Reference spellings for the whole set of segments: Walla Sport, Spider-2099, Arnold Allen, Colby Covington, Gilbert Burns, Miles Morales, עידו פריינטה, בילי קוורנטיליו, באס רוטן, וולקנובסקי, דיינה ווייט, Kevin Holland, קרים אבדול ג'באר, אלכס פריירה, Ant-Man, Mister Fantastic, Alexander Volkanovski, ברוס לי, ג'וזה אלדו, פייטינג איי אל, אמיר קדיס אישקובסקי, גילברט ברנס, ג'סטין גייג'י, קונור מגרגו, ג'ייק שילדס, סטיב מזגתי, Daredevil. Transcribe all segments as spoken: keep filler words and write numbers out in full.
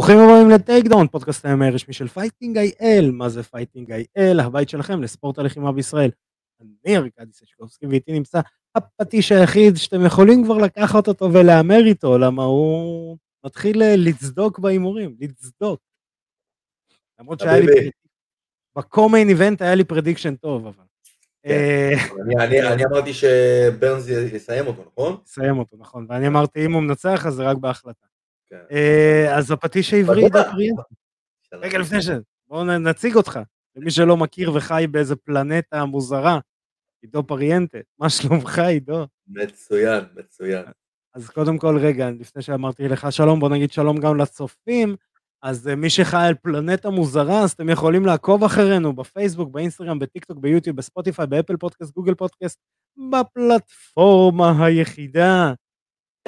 ברוכים הבאים לטייקדאון, פודקאסט הימי רשמי של פייטינג איי אל. מה זה פייטינג איי אל? הבית שלכם לספורט הלחימה בישראל. אמיר קדיס אישקובסקי, ואיתי נמצא הפטיש היחיד שאתם יכולים כבר לקחת אותו ולאמר איתו, למה הוא מתחיל לצדוק באימורים, לצדוק. למרות שהיה לי בקומיין איבנט היה לי פרדיקשן טוב, אבל אני אמרתי שברנס יסיים אותו, נכון? יסיים אותו, נכון, ואני אמרתי אם הוא מנצח אז זה רק בהחלטה. אז הפטיש העברי עידו פריינטה. רגע לפני שזה, בואו נציג אותך, למי שלא מכיר וחי באיזה פלנטה מוזרה, עידו פריינטה, מה שלומך עידו? מצוין, מצוין. אז קודם כל רגע, לפני שאמרתי לך שלום, בוא נגיד שלום גם לצופים, אז מי שחי על פלנטה מוזרה, אז אתם יכולים לעקוב אחרינו בפייסבוק, באינסטגרם, בטיקטוק, ביוטיוב, בספוטיפיי, באפל פודקאסט, גוגל פודקאסט, בפלטפורמה היחידה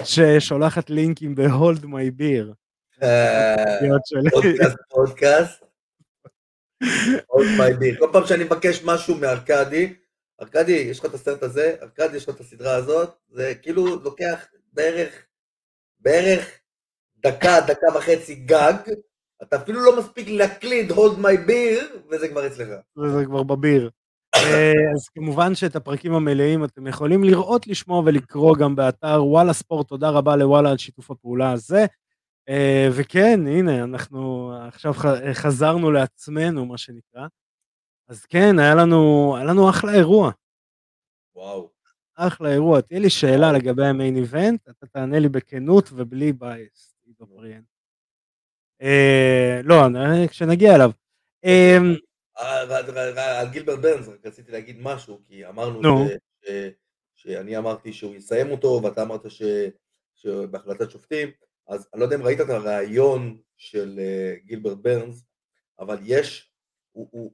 ששולחת לינקים ב-Hold My Beer. פודקאסט, פודקאסט. Hold My Beer. כל פעם שאני מבקש משהו מארקדי, ארקדי, יש לך את הסרט הזה, ארקדי, יש לך את הסדרה הזאת, זה כאילו לוקח בערך, בערך, דקה, דקה וחצי גג, אתה אפילו לא מספיק להקליד, hold my beer, וזה כבר אצלך. וזה כבר בביר. אז כמובן שאת הפרקים המלאים אתם יכולים לראות, לשמוע ולקרוא גם באתר וואלה ספורט, תודה רבה לוואלה על שיתוף הפעולה הזה, וכן, הנה, אנחנו עכשיו חזרנו לעצמנו, מה שנקרא, אז כן, היה לנו, היה לנו אחלה אירוע. וואו. אחלה אירוע, תהיה לי שאלה לגבי המיין איבנט, אתה תענה לי בכנות ובלי בייס. דופריין. לא, כשנגיע אליו. על גילברט ברנס, רציתי להגיד משהו, כי אמרנו שאני אמרתי שהוא יסיים אותו, ואתה אמרת שבהחלטת שופטים, אז אני לא יודע אם ראית את הרעיון של גילברט ברנס, אבל יש,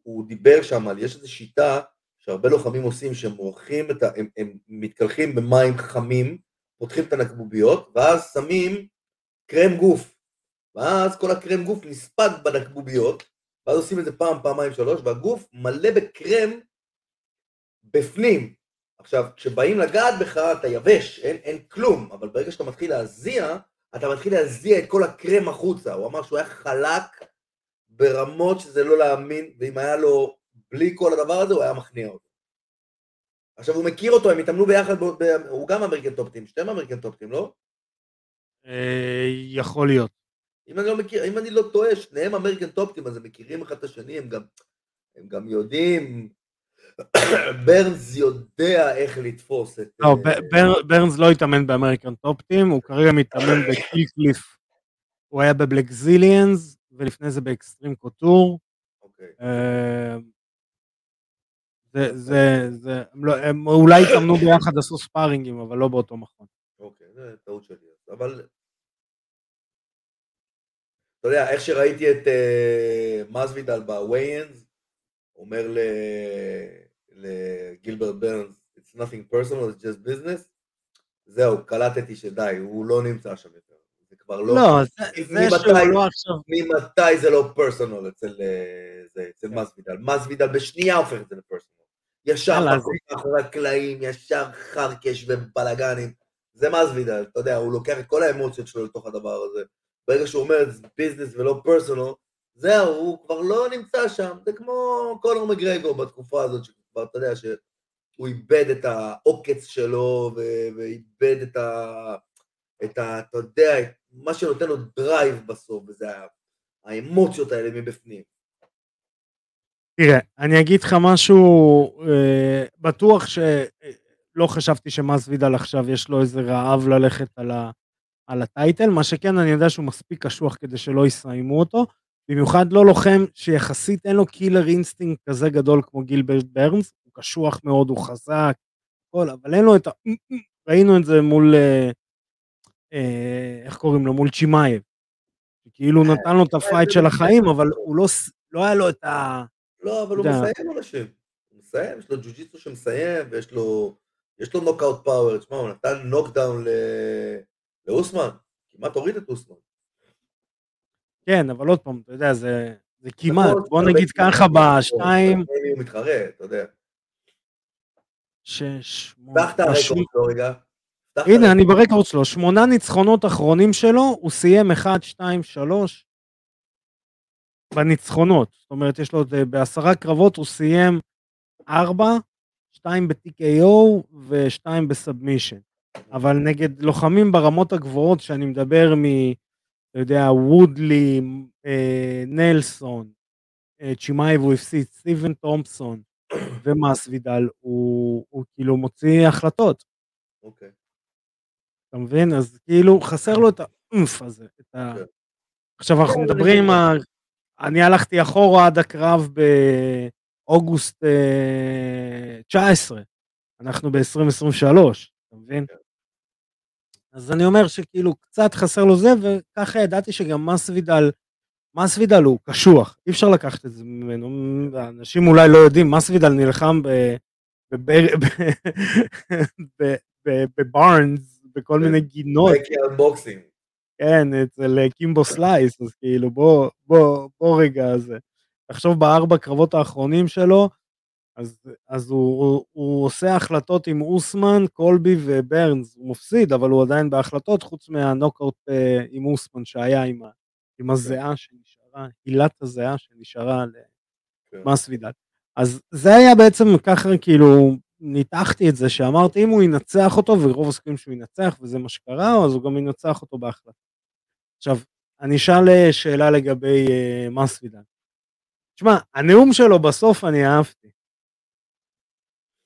הוא דיבר שם על, יש איזו שיטה שהרבה לוחמים עושים, שהם מורחים, הם מתקלחים במים חמים, פותחים את הנקבוביות, ואז שמים קרם גוף, ואז כל הקרם גוף נספג בנקבוביות, ואז עושים את זה פעם, פעמיים, שלוש, והגוף מלא בקרם בפנים. עכשיו, כשבאים לגעת בך, אתה יבש, אין, אין כלום, אבל ברגע שאתה מתחיל להזיע, אתה מתחיל להזיע את כל הקרם החוצה. הוא אמר שהוא היה חלק ברמות שזה לא להאמין, ואם היה לו בלי כל הדבר הזה, הוא היה מכניע אותו. עכשיו, הוא מכיר אותו, הם התאמנו ביחד, ב... הוא גם אמריקן טופטים, שתם אמריקן טופטים, לא? יכול להיות. אם אני לא מכיר, אם אני לא טועה, שניהם אמריקן טופטים, אז הם מכירים אחד את השני, הם גם, הם גם יודעים, ברנס יודע איך לתפוס את... לא, ברנס לא התאמן באמריקן טופטים, הוא כרגע מתאמן בקילקליף, הוא היה בבלקזיליאנס, ולפני זה באקסטרים קוטור. אוקיי. זה, זה, זה, הם אולי התאמנו ביחד, עשו ספארינגים, אבל לא באותו מכון. אוקיי, זה טעות שלי, אבל... אתה יודע, איך שראיתי את מסוידל בוויינס, אומר לגילברט ברנס, it's nothing personal, it's just business, זהו, קלטתי שדי, הוא לא נמצא שם יותר. זה כבר לא... לא, זה שהוא לא עכשיו... ממתי זה לא פרסונל אצל מסוידל? מסוידל בשנייה הופך את זה לפרסונל. ישר אחרי הקלעים, ישר חרקש ובלגנים. זה מסוידל, אתה יודע, הוא לוקח את כל האמוציות שלו לתוך הדבר הזה. ברגע שהוא אומר, זה ביזנס ולא פרסונל, זהו, הוא כבר לא נמצא שם, זה כמו קונור מגרגו בתקופה הזאת, שכבר אתה יודע שהוא איבד את העוקץ שלו, ואיבד את ה... את ה... אתה יודע, מה שנותן לו דרייב בסוף, וזה האמוציות האלה מבפנים. תראה, אני אגיד לך משהו, בטוח שלא חשבתי שמסוידל עכשיו, יש לו איזה רעב ללכת על ה... על הטייטל, מה שכן אני יודע שהוא מספיק קשוח כדי שלא יסיימו אותו, במיוחד לא לוחם שיחסית אין לו קילר אינסטינקט כזה גדול כמו גילברט ברנס, הוא קשוח מאוד, הוא חזק, כל, אבל אין לו את ה... ראינו את זה מול, איך קוראים לו, מול צ'ימאייב, כאילו נתן לו את הפייט של החיים, אבל הוא לא היה לו את ה... לא, אבל הוא מסיים על השם, הוא מסיים, יש לו ג'ו-ג'יצו שמסיים, ויש לו נוקאוט פאוור, תשמע, הוא נתן נוקדאון ל... לאוסמן, כמעט הוריד את אוסמן. כן, אבל עוד פעם, אתה יודע, זה כמעט, בוא נגיד ככה בשתיים... הוא מתחרה, אתה יודע. שש... פתחת הרקורד שלו רגע. הנה, אני ברקורד שלו, שמונה ניצחונות אחרונים שלו, הוא סיים אחד, שתיים, שלוש, בניצחונות. זאת אומרת, יש לו בעשרה קרבות, הוא סיים ארבע, שתיים ב-טי קיי או ושתיים בסאבמישן. אבל נגד לוחמים ברמות הגבוהות, שאני מדבר מ, אתה יודע, וודלי, אה, נלסון, אה, צ'ימאייב, הוא הפסיד, סטיבן תומפסון, ומאסוידל, הוא, הוא כאילו מוציא החלטות. אוקיי. Okay. אתה מבין? אז כאילו חסר לו את האומף הזה. את ה... okay. עכשיו אנחנו מדברים, ה... אני הלכתי אחורה עד הקרב באוגוסט אה, תשע עשרה, אנחנו ב-עשרים עשרים ושלוש, אתה מבין? Okay. אז אני אומר שכאילו קצת חסר לו זה, וככה ידעתי שגם מאסוידל, מאסוידל הוא קשוח, אי אפשר לקחת את זה ממנו, אנשים אולי לא יודעים, מאסוידל נלחם בברנס, בכל מיני גינות. בקיאל בוקסינג. כן, אצל קימבו סלייס, אז כאילו בוא, בוא, בוא רגע הזה. תחשוב בארבע קרבות האחרונים שלו, אז, אז הוא, הוא, הוא עושה החלטות עם אוסמן, קולבי וברנס, הוא מפסיד, אבל הוא עדיין בהחלטות, חוץ מהנוקאוט עם אוסמן שהיה עם ה... עם הזהה שנשארה, הילת הזהה שנשארה למאסוידל. אז זה היה בעצם ככה, כאילו, ניתחתי את זה, שאמרתי, אם הוא ינצח אותו, ורוב עוסקים שהוא ינצח, וזה מה שקרה, אז הוא גם ינצח אותו בהחלט. עכשיו, אני אשאל שאלה לגבי מאסוידל. תשמע, הנאום שלו בסוף אני אהבתי.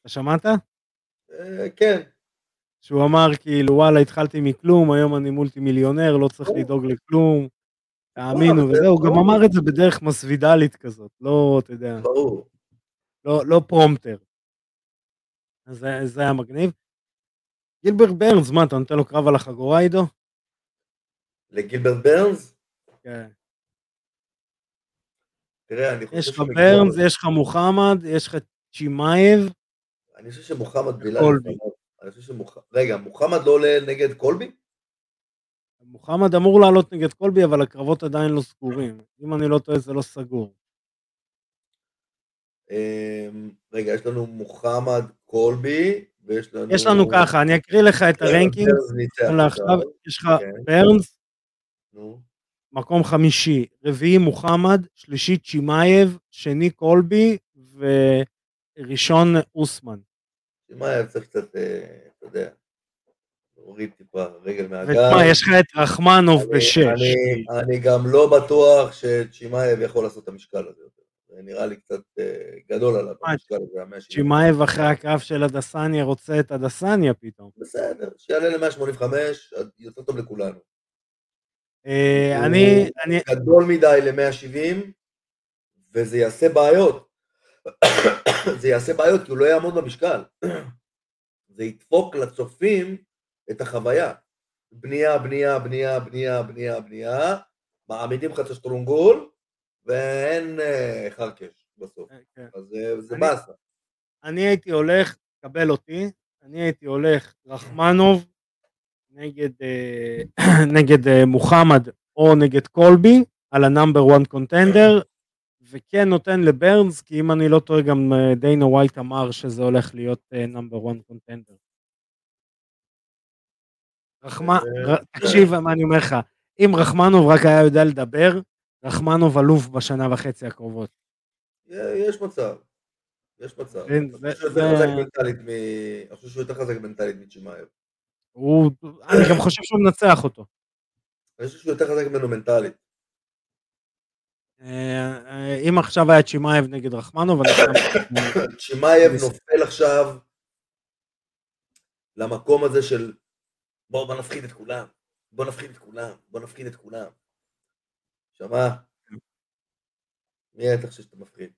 אתה שמעת? כן. שהוא אמר, כאילו, וואלה, התחלתי מכלום, היום אני מולטי מיליונר, לא צריך לדאוג לכלום. תאמינו, וזהו, גם אמר את זה בדרך מסוידלית כזאת, לא, אתה יודע, לא פרומטר. אז זה היה מגניב. גילברט ברנס, מה, אתה נותן לו קרב על החגורה, עידו? לגילברט ברנס? כן. תראה, אני חושב... יש לך ברנס, יש לך מוחמד, יש לך צ'ימאייב. אני חושב שמוחמד בילה... קולבי. רגע, מוחמד לא עולה נגד קולבי? מוחמד אמור לעלות נגד קולבי, אבל הקרבות עדיין לא סגורים. אם אני לא טועה, זה לא סגור. רגע, יש לנו מוחמד, קולבי, ויש לנו... יש לנו ככה, אני אקריא לך את הרנקינג. יש לך ברנס, מקום חמישי, רביעי מוחמד, שלישי צ'ימאייב, שני קולבי, וראשון אוסמן. צ'ימאייב צריך קצת, אתה יודע... הוריד טיפה רגל מהגל. ותשמע, יש לך את רחמנוב בשש. אני, אני גם לא בטוח שצ'ימאייב יכול לעשות את המשקל הזה. זה נראה לי קצת גדול עליו. המשקל הזה, צ'ימאייב אחרי הקרב של אדסניה רוצה את אדסניה פתאום. בסדר, שיעלה ל-מאה שמונים וחמש, יוצא טוב לכולנו. אני... גדול מדי ל-מאה שבעים, וזה יעשה בעיות. זה יעשה בעיות, כי הוא לא יעמוד במשקל. זה ידפוק לצופים את החוויה, בנייה, בנייה, בנייה, בנייה, בנייה, בנייה, מעמידים חצי שטרונגול, ואין חרקש בסוף, אז זה בסדר. אני הייתי הולך, קבל אותי, אני הייתי הולך רחמנוב, נגד מוחמד, או נגד קולבי, על הנאמבר וואן קונטנדר, וכן נותן לברנס, כי אם אני לא טועה גם דיינה ווייט אמר, שזה הולך להיות נאמבר וואן קונטנדר. תקשיב מה אני אומר לך, אם רחמנוב רק היה יודע לדבר, רחמנוב אלוף בשנה וחצי הקרובות. יש מצב, יש מצב. אני חושב שהוא יותר חזק מנטלית מצ'ימאייב. אני גם חושב שהוא מנצח אותו. אני חושב שהוא יותר חזק ממנו מנטלית. אם עכשיו היה צ'ימאייב נגד רחמנוב, צ'ימאייב נופל עכשיו למקום הזה של בואו, בוא נפחיד את כולם, בוא נפחיד את כולם, בוא נפחיד את כולם. שמע? מי היה תחשש שאתה מפחיד?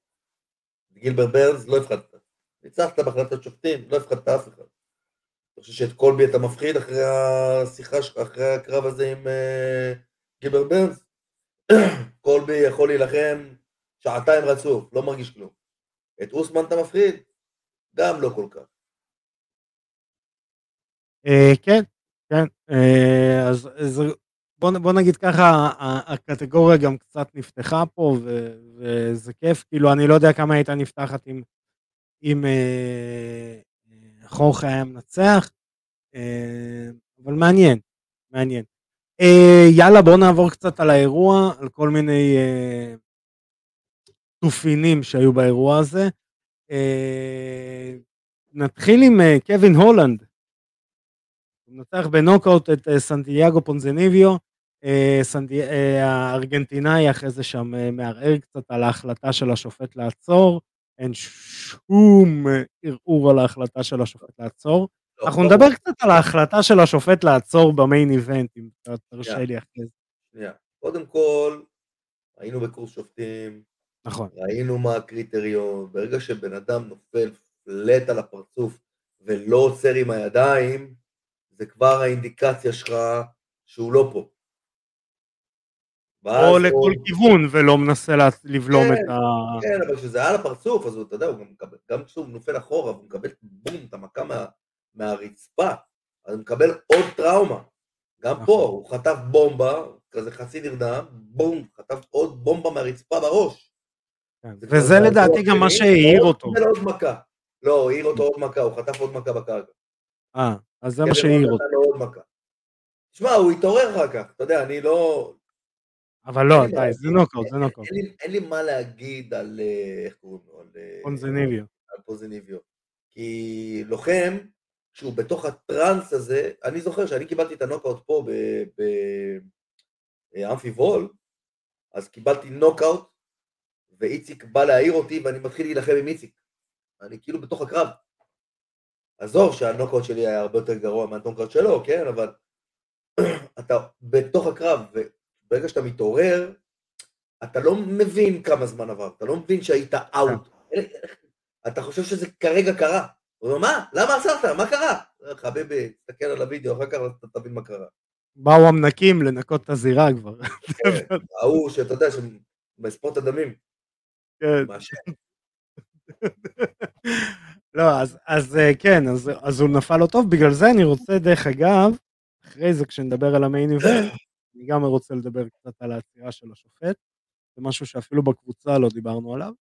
גילברט ברנס, לא הפחדת. ניצחת בהחלטת שופטים, לא הפחדת אף אחד. אתה חושב שאת קולבי אתה מפחיד אחרי השיחה, אחרי הקרב הזה עם גילברט ברנס? קולבי יכול להילחם שעתיים רצוף, לא מרגיש כלום. את אוסמן אתה מפחיד? גם לא כל כך. כן. כן, אז, אז בוא, בוא נגיד ככה, הקטגוריה גם קצת נפתחה פה, ו, וזה כיף, כאילו אני לא יודע כמה הייתה נפתחת אם, אם אה, חורך היה מנצח, אה, אבל מעניין, מעניין. אה, יאללה, בוא נעבור קצת על האירוע, על כל מיני אה, תופינים שהיו באירוע הזה. נתחיל עם קווין הולנד. הוא נצח בנוקאוט את סנטיאגו פונזניביו, הארגנטינאי אחרי זה שם מערער קצת על ההחלטה של השופט לעצור, אין שום ערעור על ההחלטה של השופט לעצור. אנחנו נדבר קצת על ההחלטה של השופט לעצור במיין איבנט, אם אתה תרשה לי אחרי זה. קודם כל, היינו בקורס שופטים, ראינו מה הקריטריון, ברגע שבן אדם נופל פלט על הפרצוף ולא עוצר עם הידיים, זה כבר האינדיקציה שלך שהוא לא פה. או לכל כיוון, ולא מנסה לבלום את ה... כן, אבל כשזה על הפרצוף, אז אתה יודע, גם כשהוא נופל אחורה, הוא מקבל בום, את המכה מהרצפה, אז הוא מקבל עוד טראומה. גם פה, הוא חטף בומבה, כזה חצי נרדם, בום, חטף עוד בומבה מהרצפה בראש. וזה לדעתי גם מה שהעיר אותו. הוא חטף עוד מכה. לא, הוא העיר אותו עוד מכה, הוא חטף עוד מכה בקרקע. אה, אז זה מה שהעיר אותו. תשמע, הוא התעורר אחר כך, אתה יודע, אני לא... אבל לא, די, זה נוקאוט, זה נוקאוט. אין לי מה להגיד על, איך קוראים לו? על פונזניביו. על פונזניביו. כי לוחם, כשהוא בתוך הטרנס הזה, אני זוכר שאני קיבלתי את הנוקאוט פה באמפיבול, אז קיבלתי נוקאוט, ואיציק בא להעיר אותי, ואני מתחיל להילחם עם איציק. אני כאילו בתוך הקרב. עזור שהנוקאוט שלי היה הרבה יותר גרוע מהנוקאוט שלו, כן? אבל אתה בתוך הקרב, ו... ברגע שאתה מתעורר, אתה לא מבין כמה זמן עבר, אתה לא מבין שהיית אאוט, אתה חושב שזה כרגע קרה, הוא אומר, מה? למה עשרת? מה קרה? חביבי, תסתכל על הוידאו, אחר כך אתה תבין מה קרה. באו המנקים לנקות את הזירה כבר. כן, באו שאתה יודע, שבספורט הדמים. כן. משהו. לא, אז כן, אז הוא נפל לא טוב, בגלל זה אני רוצה דרך אגב, אחרי זה כשנדבר על המיין איבנט, אני גם רוצה לדבר קצת על העצירה של השופט, זה משהו שאפילו בקבוצה לא דיברנו עליו.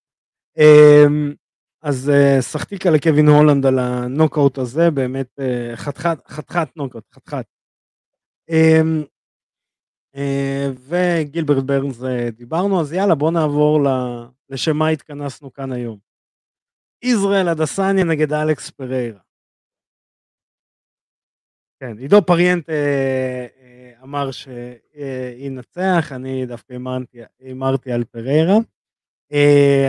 אז שחתיק על קווין הולנד על הנוקאוט הזה, באמת חתכת, חתכת נוקאוט, חתכת. וגילברט ברנס דיברנו, אז יאללה בוא נעבור לשמה התכנסנו כאן היום. ישראל אדסניה נגד אלכס פריירה. כן, עידו פריינטה אמר שינצח, אני דווקא אמרתי על פריירה,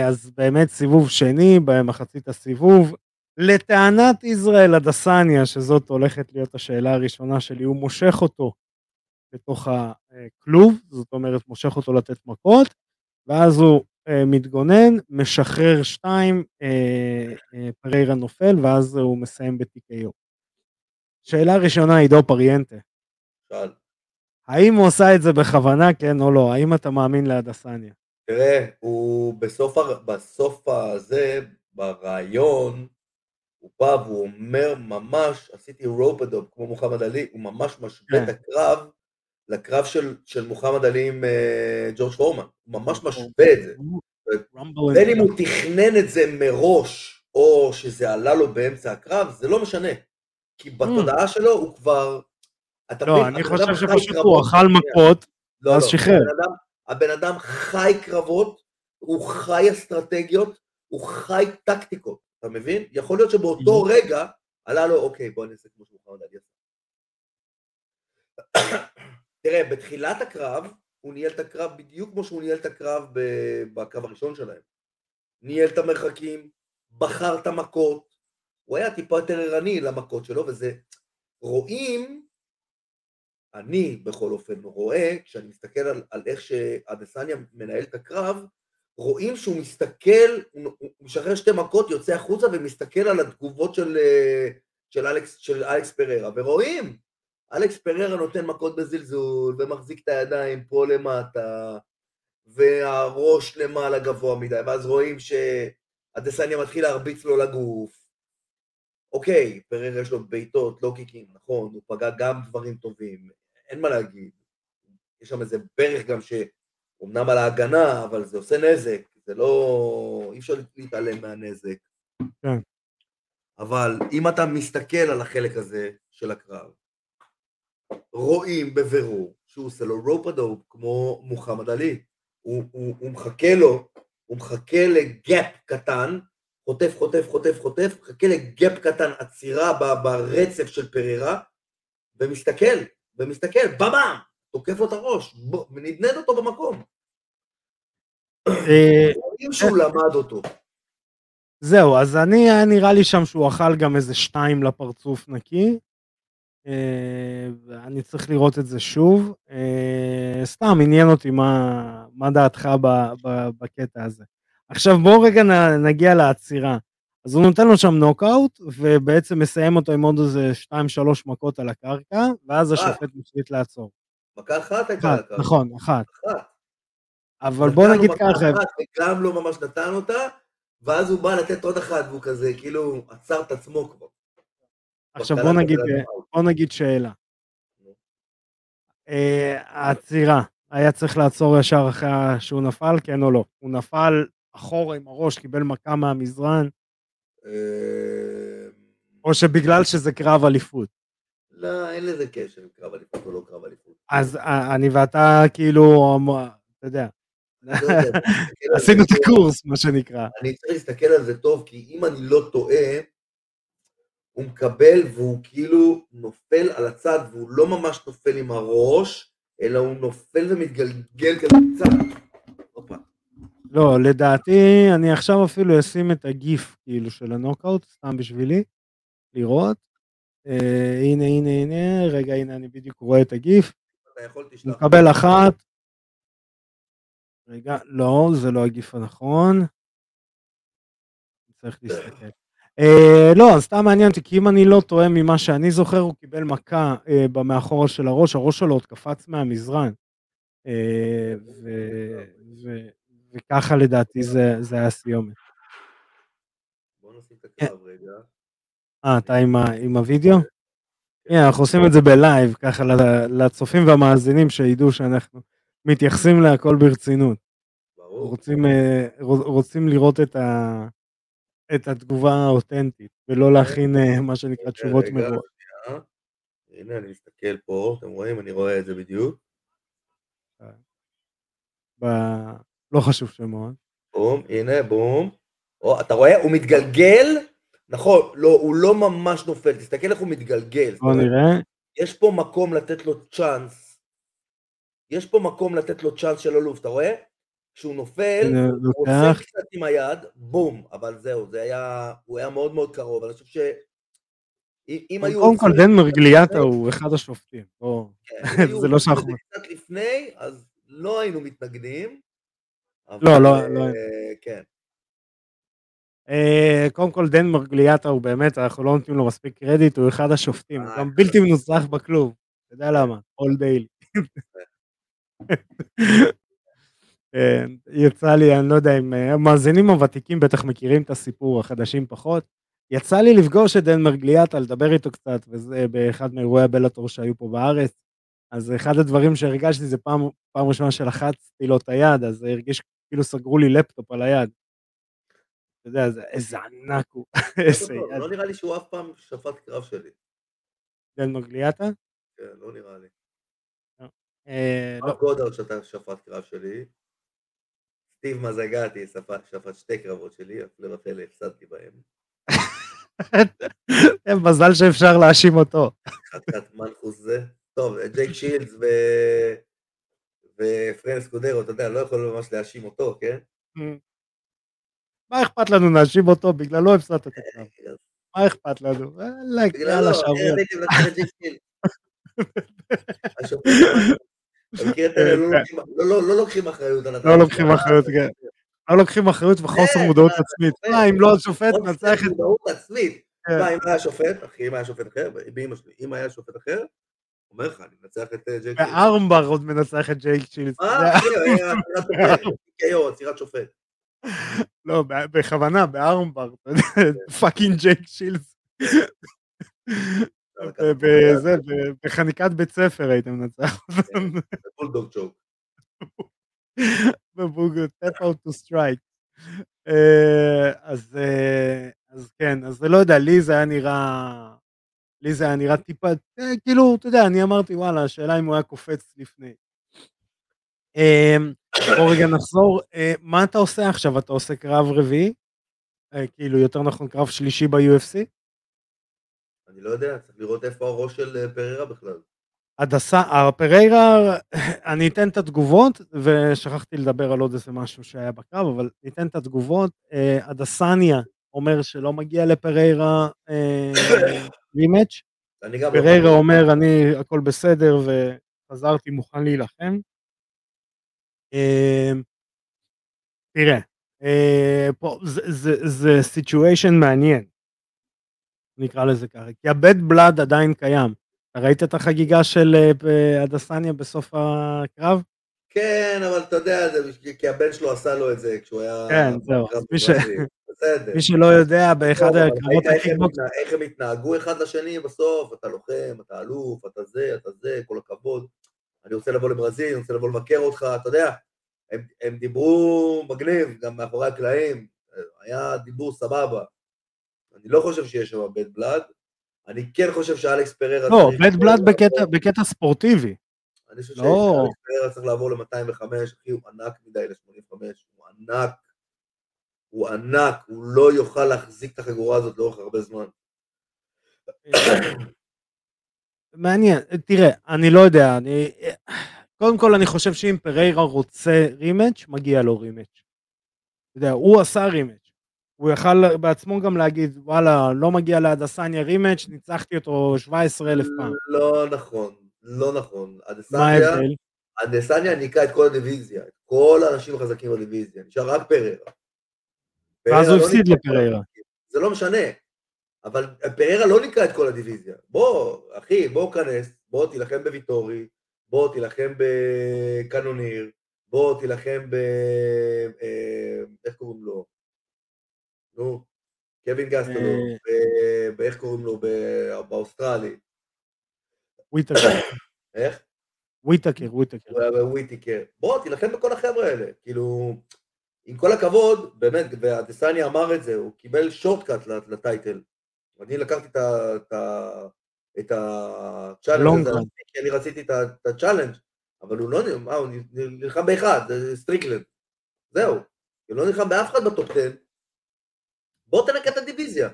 אז באמת סיבוב שני, במחצית הסיבוב, לטענת ישראל אדסניה, שזאת הולכת להיות השאלה הראשונה שלי, הוא מושך אותו בתוך הכלוב, זאת אומרת מושך אותו לתת מכות, ואז הוא מתגונן, משחרר שתיים, פריירה נופל, ואז הוא מסיים ב-טי קיי או. שאלה ראשונה, עידו פריינטה, שאל. האם הוא עושה את זה בכוונה, כן או לא? האם אתה מאמין לאדסניה? תראה, הוא בסוף, בסוף הזה, ברעיון, הוא בא והוא אומר ממש, עשיתי רופדום, כמו מוחמד עלי, הוא ממש משווה את הקרב, לקרב של, של מוחמד עלי עם uh, ג'ורג' פורמן, הוא ממש משווה את זה. בין אם הוא תכנן את זה מראש, או שזה עלה לו באמצע הקרב, זה לא משנה, כי בתודעה שלו הוא כבר... לא, אני חושב שפשוט הוא אכל מכות, אז שחרר. הבן אדם חי קרבות, הוא חי אסטרטגיות, הוא חי טקטיקות, אתה מבין? יכול להיות שבאותו רגע, עלה לו, אוקיי, בוא נעשה כמו שהוא חמוד עלי. תראה, בתחילת הקרב, הוא ניהל את הקרב בדיוק כמו שהוא ניהל את הקרב בקרב הראשון שלהם. ניהל את המרחקים, בחר את המכות, הוא היה טיפה יותר ערני למכות שלו, וזה רואים... אני בכל אופן רואה, כשאני מסתכל על, על איך שאדסניה מנהל את הקרב, רואים שהוא מסתכל, הוא, הוא משחרר שתי מכות, יוצא החוצה ומסתכל על התגובות של, של, אלכס, של אלכס פריירה, ורואים, אלכס פריירה נותן מכות בזלזול, ומחזיק את הידיים פה למטה, והראש למעלה גבוה מדי, ואז רואים שאדסניה מתחיל להרביץ לו לגוף, אוקיי, פריירה יש לו ביתות, לא קיקים, נכון, הוא פגע גם דברים טובים, אין מה להגיד, יש שם איזה ברך גם שאומנם על ההגנה, אבל זה עושה נזק, זה לא, אי אפשר להתעלם מהנזק. כן. אבל אם אתה מסתכל על החלק הזה של הקרב, רואים בבירור שהוא עושה לו רופדו, כמו מוחמד עלי, הוא, הוא, הוא מחכה לו, הוא מחכה לגאפ קטן, חוטף, חוטף, חוטף, חוטף, מחכה לגאפ קטן, עצירה ברצף של פריירה, ומסתכל, ומסתכל, בבאם, תוקף לו את הראש, ונדנד אותו במקום. אם שהוא למד אותו. זהו, אז אני, נראה לי שם שהוא אכל גם איזה שתיים לפרצוף נקי, ואני צריך לראות את זה שוב, סתם עניין אותי מה, מה דעתך בקטע הזה. עכשיו בואו רגע נגיע לעצירה, אז הוא נותן לו שם נוקאוט, ובעצם מסיים אותו עם עוד איזה שתיים שלוש מכות על הקרקע, ואז השופט משליט לעצור. מכה אחת הייתה על הקרקע. נכון, אחת. אבל בואו נגיד ככה. וגם לא ממש נתן אותה, ואז הוא בא לתת עוד אחת, והוא כזה, כאילו, עצר את עצמו כבר. עכשיו בוא נגיד, בוא נגיד שאלה. העצירה, היה צריך לעצור ישר אחרי שהוא נפל, כן או לא? הוא נפל אחורה עם הראש, קיבל מכה מהמזרן, או שבגלל שזה קרב אליפות? לא, אין לזה קשר, קרב אליפות או לא קרב אליפות. אז אני ואתה כאילו, אתה יודע, עשינו את הקורס, מה שנקרא. אני צריך להסתכל על זה טוב, כי אם אני לא טועה, הוא מקבל והוא כאילו נופל על הצד, והוא לא ממש נופל עם הראש, אלא הוא נופל ומתגלגל כזה קצת. לא, לדעתי, אני עכשיו אפילו אשים את הגיף כאילו של הנוקאוט, סתם בשבילי, לראות. אה, הנה, הנה, הנה, רגע, הנה, אני בדיוק רואה את הגיף. אתה יכול תשלח. מקבל אחת. רגע, לא, זה לא הגיף הנכון. צריך להסתכל. אה, לא, סתם מעניין אותי, כי אם אני לא טועה ממה שאני זוכר, הוא קיבל מכה אה, במאחורה של הראש, הראש שלו עוד קפץ מהמזרן. אה, ו... ו... וככה לדעתי זה היה סיומת. בוא נעשים את הקרב רגע. אה, אתה עם הווידאו? אנחנו עושים את זה בלייב, ככה לצופים והמאזינים שידעו שאנחנו מתייחסים להכל ברצינות. רוצים לראות את התגובה האותנטית, ולא להכין מה שנקרא תשובות מראש. הנה, אני מסתכל פה, אתם רואים? אני רואה את זה בדיוק. ב... לא חשוב שמועד. בום, הנה, בום. או, אתה רואה? הוא מתגלגל? נכון, לא, הוא לא ממש נופל. תסתכל איך הוא מתגלגל. בוא נראה. יש פה מקום לתת לו צ'אנס. יש פה מקום לתת לו צ'אנס של הלוף, אתה רואה? כשהוא נופל, הוא עושה קצת עם היד, בום. אבל זהו, זה היה, הוא היה מאוד מאוד קרוב. אני חושב ש... אם היו... קודם כל, דן מרגליאטה הוא אחד השופטים. זה לא שחמט. קצת לפני, אז לא היינו מתנגדים. לא, לא, לא. כן. קודם כל, דן מרגליאטה הוא באמת, אנחנו לא נותנים לו מספיק קרדיט, הוא אחד השופטים, הוא גם בלתי מנוצח בכלוב, אתה יודע למה, all daily. יצא לי, אני לא יודע, אם המאזינים הוותיקים בטח מכירים את הסיפור, החדשים פחות, יצא לי לפגוש את דן מרגליאטה, לדבר איתו קצת, וזה באחד מאירועי הבלאטור שהיו פה בארץ, אז אחד הדברים שהרגשתי זה פעם ראשונה שלחצתי לו את היד, אז הרגיש כאילו סגרו לי לפטופ על היד. אתה יודע, איזה ענק הוא. לא נראה לי שהוא אף פעם שפט קרב שלי. דן מרגליאטה? כן, לא נראה לי. אף גודל שפט קרב שלי. סטיב מזגתי שפט שתי קרבות שלי, אפילו לפני הפסדתי בהם. מזל שאפשר להאשים אותו. חתיכת מנחוס זה. טוב, ג'ייק שילדס ופרנס קודרו, אתה יודע, לא יכול ממש להאשים אותו, כן? מה אכפת לנו להאשים אותו? בגלל לא הפסדת את הקרב. מה אכפת לנו? בגלל לא, אני ראיתי לתת את ג'ייק שילדס. אתה מכיר את אלה, לא לוקחים אחריות. לא לוקחים אחריות, כן. לא לוקחים אחריות וחוסר מודעות עצמית. מה, אם לא השופט נצח את... מודעות עצמית. מה, אם היה שופט, אחי, אם היה שופט אחר, באמא שלי, אם היה שופט אחר, אומר לך, אני מנצח את ג'ייק שילס. בארמבר עוד מנצח את ג'ייק שילס. מה? צירת שופט. לא, בכוונה, בארמבר. פאקינג ג'ייק שילס. בחניקת בית ספר הייתם מנצח. בולדוג צ'וק. בבוגו, tap out to strike. אז כן, אז לא יודע, לי זה היה נראה... לי זה היה נראה טיפה, כאילו, אתה יודע, אני אמרתי, וואלה, השאלה אם הוא היה קופץ לפני. בוא רגע נחזור, מה אתה עושה עכשיו? אתה עושה קרב רביעי? כאילו יותר נכון קרב שלישי ב-יו אף סי? אני לא יודע, צריך לראות איפה הראש של פריירה בכלל. הדסה, פריירה, אני אתן את התגובות, ושכחתי לדבר על עוד איזה משהו שהיה בקרב, אבל ניתן את התגובות, אדסניה אומר שלא מגיע לפריירה רימאץ', פריירה אומר אני הכל בסדר וחזרתי מוכן להילחם. תראה, זה סיטואשן מעניין, נקרא לזה ככה, כי הבד בלאד עדיין קיים. ראית את החגיגה של אדסניה בסוף הקרב? כן, אבל אתה יודע, כי הבן שלו עשה לו את זה כשהוא היה... כן, זהו. מי שלא יודע, באחד הקרבות הקיבות... איך הם התנהגו אחד לשני בסוף, אתה לוחם, אתה אלוף, אתה זה, אתה זה, כל הכבוד. אני רוצה לבוא לברזיל, אני רוצה לבוא לבקר אותך, אתה יודע, הם דיברו מגניב, גם מאחורי הקלעים, היה דיבור סבבה. אני לא חושב שיש שם בית בלאד, אני כן חושב שאלכס פריירה... לא, בית בלאד בקטע ספורטיבי. אני חושב שאלכס פריירה צריך לעבור ל-מאתיים וחמש, אחי, הוא ענק מדי ל-שמונים וחמש, הוא ענק, הוא ענק, הוא לא יוכל להחזיק את החגורה הזאת לאורך הרבה זמן. מעניין, תראה, אני לא יודע, אני... קודם כל אני חושב שאם פריירה רוצה רימאץ', מגיע לו רימאץ'. אתה יודע, הוא עשה רימאץ'. הוא יכל בעצמו גם להגיד, וואלה, לא מגיע לאדסניה רימאץ', ניצחתי אותו שבע עשרה אלף פעם. לא נכון, לא נכון. אדסניה ניקה את כל הדיוויזיה, את כל האנשים החזקים בדיוויזיה, נשאר רק פריירה. ואז הוא הפסיד לפריירה. זה לא משנה, אבל פריירה לא ניקה את כל הדיוויזיה. בוא, אחי, בוא כנס, בוא תילחם בוויטורי, בוא תילחם בקנוניר, בוא תילחם ב... איך קוראים לו? נו, קווין גסטלו, באיך קוראים לו, באוסטרלי. וויטקר. איך? וויטקר, וויטקר. וויטקר. בוא, תילחם בכל החבר'ה האלה. כאילו, עם כל הכבוד, באמת, והדסניה אמר את זה, הוא קיבל שורטקאט לטייטל. אני לקחתי את הצ'אלנג' הזה, כי אני רציתי את הצ'אלנג', אבל הוא לא נלחם באחד, סטריקלנד. זהו. הוא לא נלחם באף אחד בטופ-טן, בוא תנקה את הדיוויזיה.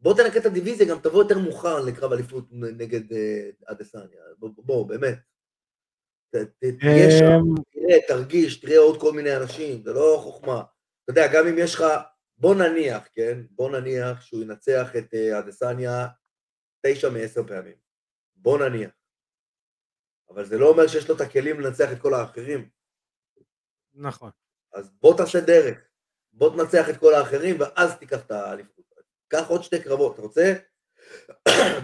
בוא תנקה את הדיוויזיה, גם תבוא יותר מוכן לקרב אליפות נגד אדסניה. בוא, באמת. תהיה שם, תראה, תרגיש, תראה עוד כל מיני אנשים, זה לא חוכמה. אתה יודע, גם אם יש לך, בוא נניח, כן? בוא נניח שהוא ינצח את אדסניה תשע מעשר פעמים. בוא נניח. אבל זה לא אומר שיש לו את הכלים לנצח את כל האחרים. נכון. אז בוא תעשה דרך. בוא תנצח את כל האחרים, ואז תיקח את האליפות. קח עוד שתי קרבות, אתה רוצה?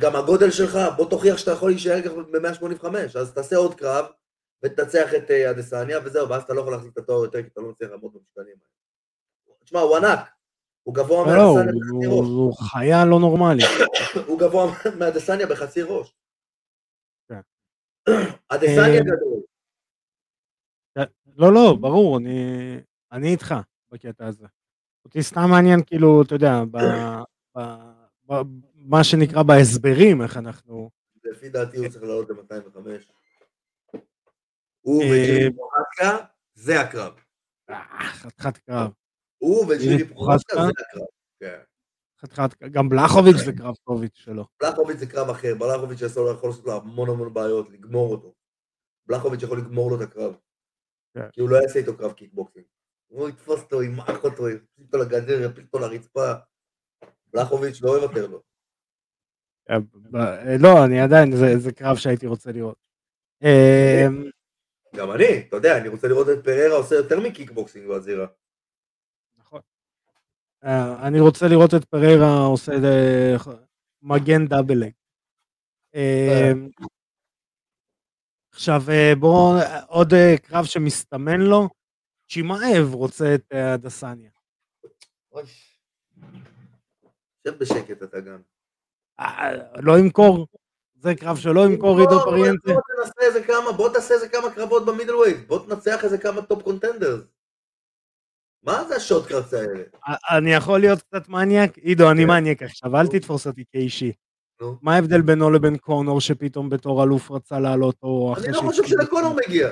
גם הגודל שלך, בוא תוכיח שאתה יכול להישאר כך ב-מאה שמונים וחמש, אז תעשה עוד קרב, ותנצח את אדסניה, וזהו, ואז אתה לא יכול להחזיק את התואר יותר, כי אתה לא מצליח לעמוד במשקלים. תשמע, הוא ענק, הוא גבוה מאדסניה בחצי ראש. הוא חיה לא נורמלי. הוא גבוה מאדסניה בחצי ראש. אדסניה גדול. לא, לא, ברור, אני איתך. בקטע הזה. אותי סתם מעניין, כאילו, אתה יודע, מה שנקרא בהסברים, איך אנחנו... לפי דעתי הוא צריך לעלות ל-מאתיים וחמש. הוא וג'ילי פרוחצקה, זה הקרב. חתיכת קרב. הוא וג'ילי פרוחצקה, זה הקרב. חתיכת, גם בלחוביץ' זה קרב טוביץ' שלו. בלחוביץ' זה קרב אחר, בלחוביץ' יכול לעשות לה המון המון בעיות, לגמור אותו. בלחוביץ' יכול לגמור לו את הקרב. כי הוא לא יעשה איתו קרב קיקבוקסינג. הוא יתפוס אותו, ימח אותו, יפיל אותו לגדר, יפיל אותו לרצפה. בלחוביץ' לא אוהב יותר לו. לא, אני עדיין, זה קרב שהייתי רוצה לראות. גם אני, אתה יודע, אני רוצה לראות את פריירה עושה יותר מקיקבוקסינג בזירה. נכון. אני רוצה לראות את פריירה עושה מגן דאבלג. עכשיו, בואו, עוד קרב שמסתמן לו, צ'ימאב רוצה את אדסניה. אוי. שב בשקט אתה גם. לא ימכור. זה קרב שלא ימכור עידו פריינטה. בוא תנסה איזה כמה, בוא תעשה איזה כמה קרבות במידלווייט. בוא תנצח איזה כמה טופ קונטנדרס. מה זה השוט קרצה האלה? אני יכול להיות קצת מניאק? עידו, אני מניאק עכשיו, אל תתפוס אותי כאישי. מה ההבדל בינו לבין קונור שפתאום בתור אלוף רצה לעלות? אני לא חושב שלקונור מגיע.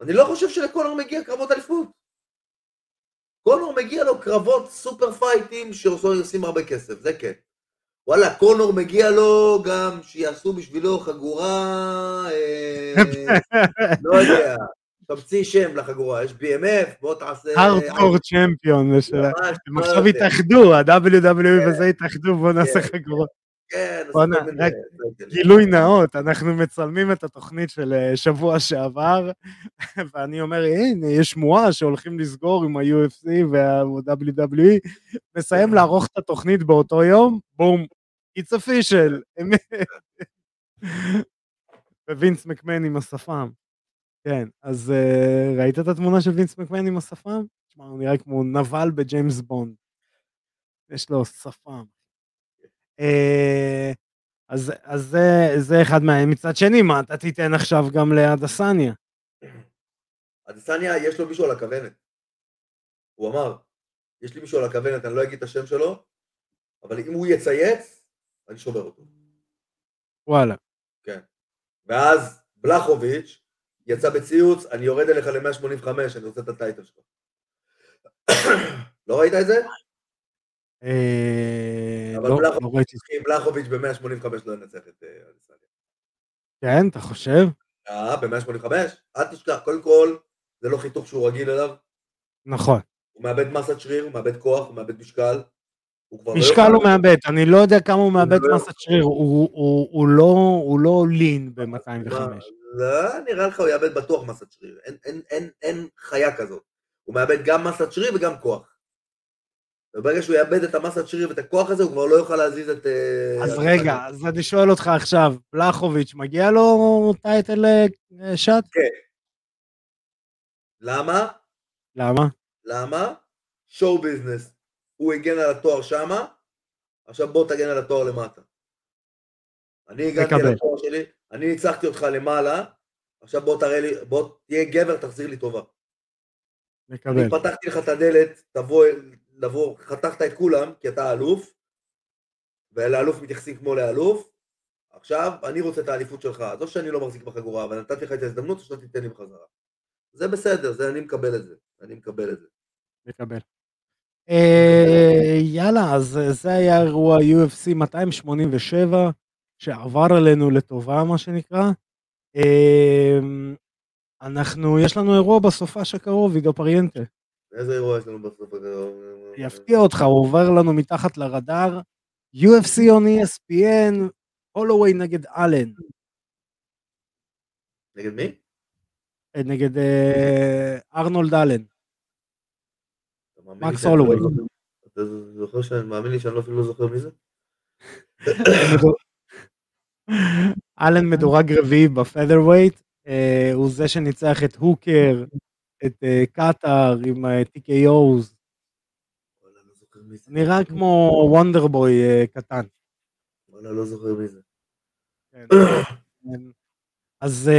אני לא חושב שלקונור מגיע קרבות אליפות. קונור מגיע לו קרבות סופר פייטים שעושים הרבה כסף, זה כן. וואלה, קונור מגיע לו גם שיעשו בשבילו חגורה, לא יודע, תמציא שם לחגורה, יש בי אם אף, בוא תעשה... הארדקור צ'מפיון, הם עכשיו התאחדו, ה-דאבליו דאבליו אי וזה התאחדו, בוא נעשה חגורה. כן, רק גילוי נאות, אנחנו מצלמים את התוכנית של שבוע שעבר, ואני אומר, הנה, יש שמועה שהולכים לסגור עם ה-יו אף סי וה-דאבליו דאבליו אי, מסיים לערוך את התוכנית באותו יום, בום, it's official, ווינס מקמן עם השפם. כן, אז ראית את התמונה של וינס מקמן עם השפם? תשמע, הוא נראה כמו נבל בג'יימס בונד. יש לו שפם. אז אז זה אחד מהם. מצד שני, מה אתה תיתן עכשיו גם לאדסניה? אדסניה יש לו מישהו על הכוונת. הוא אמר, יש לי מישהו על הכוונת, אני לא אגיד את השם שלו, אבל אם הוא יצייץ, אני שובר אותו. וואלה. כן. ואז בלחוביץ' יצא בציוץ, אני יורד אליך ל-מאה שמונים וחמש, אני רוצה את הטייטל שלך. לא ראית את זה? אבל בלחוביץ' ב-מאה שמונים וחמש לא ינצח את אדסניה. כן, אתה חושב? אה, ב-מאה שמונים וחמש? אל תשכח, קודם כל, זה לא חיתוך שהוא רגיל אליו. נכון. הוא מאבד מסת שריר, הוא מאבד כוח, הוא מאבד משקל. משקל הוא מאבד, אני לא יודע כמה הוא מאבד מסת שריר, הוא לא לין ב-מאתיים וחמש. לא, נראה לך הוא יאבד בטוח מסת שריר, אין חיה כזאת. הוא מאבד גם מסת שריר וגם כוח. וברגע שהוא יאבד את המסת שריר ואת הכוח הזה, הוא כבר לא יוכל להזיז את... אז רגע, אז אני שואל אותך עכשיו, בלחוביץ' מגיע לו טייטל שט? כן. למה? למה? למה? שואו ביזנס. הוא הגן על התואר שמה, עכשיו בוא תגן על התואר למטה. אני הגנתי על התואר שלי, אני ניצחתי אותך למעלה, עכשיו בוא תראה לי, בוא תהיה גבר, תחזיר לי טובה. מקבל. אני פתחתי לך את הדלת, תבוא... לבוא, חתכת את כולם, כי אתה אלוף, ולאלוף מתייחסים כמו לאלוף, עכשיו אני רוצה את האליפות שלך, אז או שאני לא מחזיק בחגורה, אבל נתתי לך את ההזדמנות, או שאתה תיתן לי בחזרה. זה בסדר, זה, אני מקבל את זה, אני מקבל את זה. מקבל. יאללה, אז זה היה אירוע יו אף סי מאתיים שמונים ושבע, שעבר עלינו לטובה, מה שנקרא. אנחנו, יש לנו אירוע בסופה שקרוב, עידו פריינטה. איזה אירוע יש לנו בסוף הקרוב? יפתיע אותך, הוא עובר לנו מתחת לרדאר, יו אף סי on אי אס פי אן, הולווי נגד אלן. נגד מי? נגד ארנולד אלן. מקס הולווי. אתה זוכר שאני מאמין לי שאני לא אפילו זוכר מי זה? אלן מדורג רביעי בפדרווייט, הוא זה שניצח את הוקר, את קטר עם טי קיי או'ז, נראה כמו וונדרבוי קטן. וואלה, לא זוכר מי זה. אז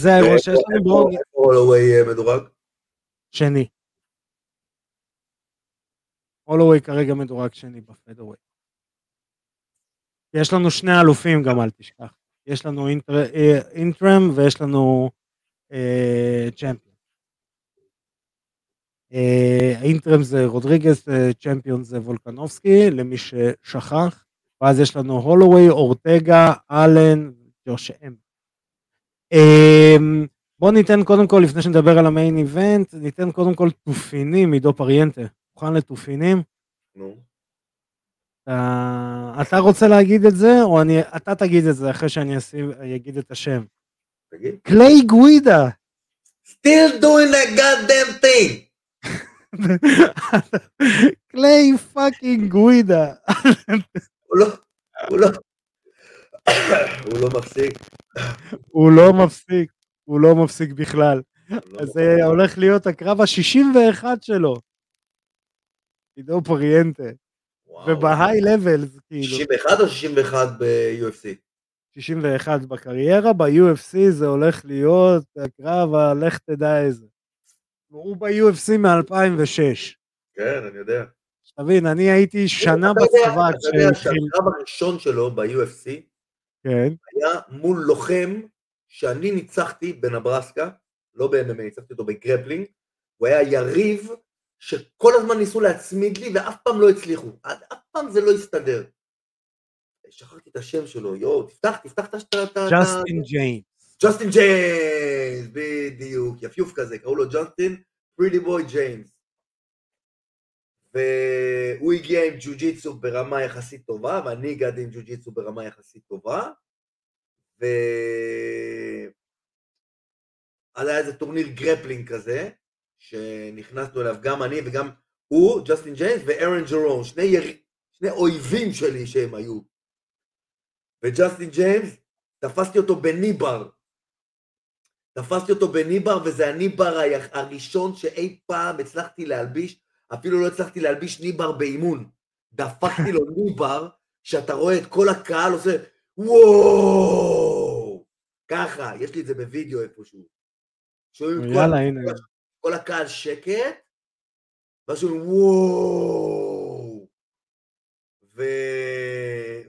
זה האירוע שיש לנו ברור. הולווי מדורג? שני. הולווי כרגע מדורג שני בפדרוויי. יש לנו שני אלופים גם, אל תשכח. יש לנו אינטרם ויש לנו צ'מפיון. האינטרם זה רודריגס, צ'מפיון זה וולקנובסקי, למי ששכח, ואז יש לנו הולווי, אורטגה, אלן, ג'וש אמב. בואו ניתן קודם כל, לפני שנדבר על המיין איבנט, ניתן קודם כל תופינים עידו פריינטה. מוכן לתופינים? נו. אתה רוצה להגיד את זה, או אתה תגיד את זה אחרי שאני אגיד את השם? Clay Guida still doing that goddamn thing. Clay fucking Guida. הוא לא הוא לא הוא לא מפסיק. הוא לא מפסיק, הוא לא מפסיק בכלל. זה הולך להיות הקרב ה-שישים ואחד שלו. עידו פריינטה. ובהיי לבל כאילו. שישים ואחד או שישים ואחת ב-יו אף סי? שישים ואחת בקריירה, ב-יו אף סי זה הולך להיות הקרב, הלך תדע איזה. הוא ב-יו אף סי מ-אלפיים ושש. כן, אני יודע. שתבין, אני הייתי שנה בצבא. אתה יודע שהקרב הראשון שלו ב-יו אף סי היה מול לוחם שאני ניצחתי בנברסקה, לא ב-אם אם איי, הצפתי אותו בגרפלינג, הוא היה יריב שכל הזמן ניסו להצמיד לי ואף פעם לא הצליחו, אף פעם זה לא הסתדר. שכחתי את השם שלו, יואו, תפתח, תפתח את השטרטה. ג'סטין ג'יימס. ג'סטין ג'יימס, בדיוק, יפיוף כזה, קראו לו ג'סטין, פריטי בוי ג'יימס. והוא הגיע עם ג'ו-ג'יצו ברמה יחסית טובה, ואני הגעתי עם ג'ו-ג'יצו ברמה יחסית טובה, ו... אז היה איזה טורניר גרפלינג כזה, שנכנסנו אליו גם אני וגם הוא, ג'סטין ג'יימס ואירן ג'רון, שני, יר... שני אויבים שלי שהם היו. וג'סטין ג'יימס, תפסתי אותו בניבר, תפסתי אותו בניבר, וזה הניבר הראשון שאי פעם הצלחתי להלביש, אפילו לא הצלחתי להלביש ניבר באימון, דפקתי לו ניבר, שאתה רואה את כל הקהל עושה, וואו, ככה, יש לי את זה בווידאו איפשהו, יאללה, הנה, כל הקהל שקט, משהו, וואו,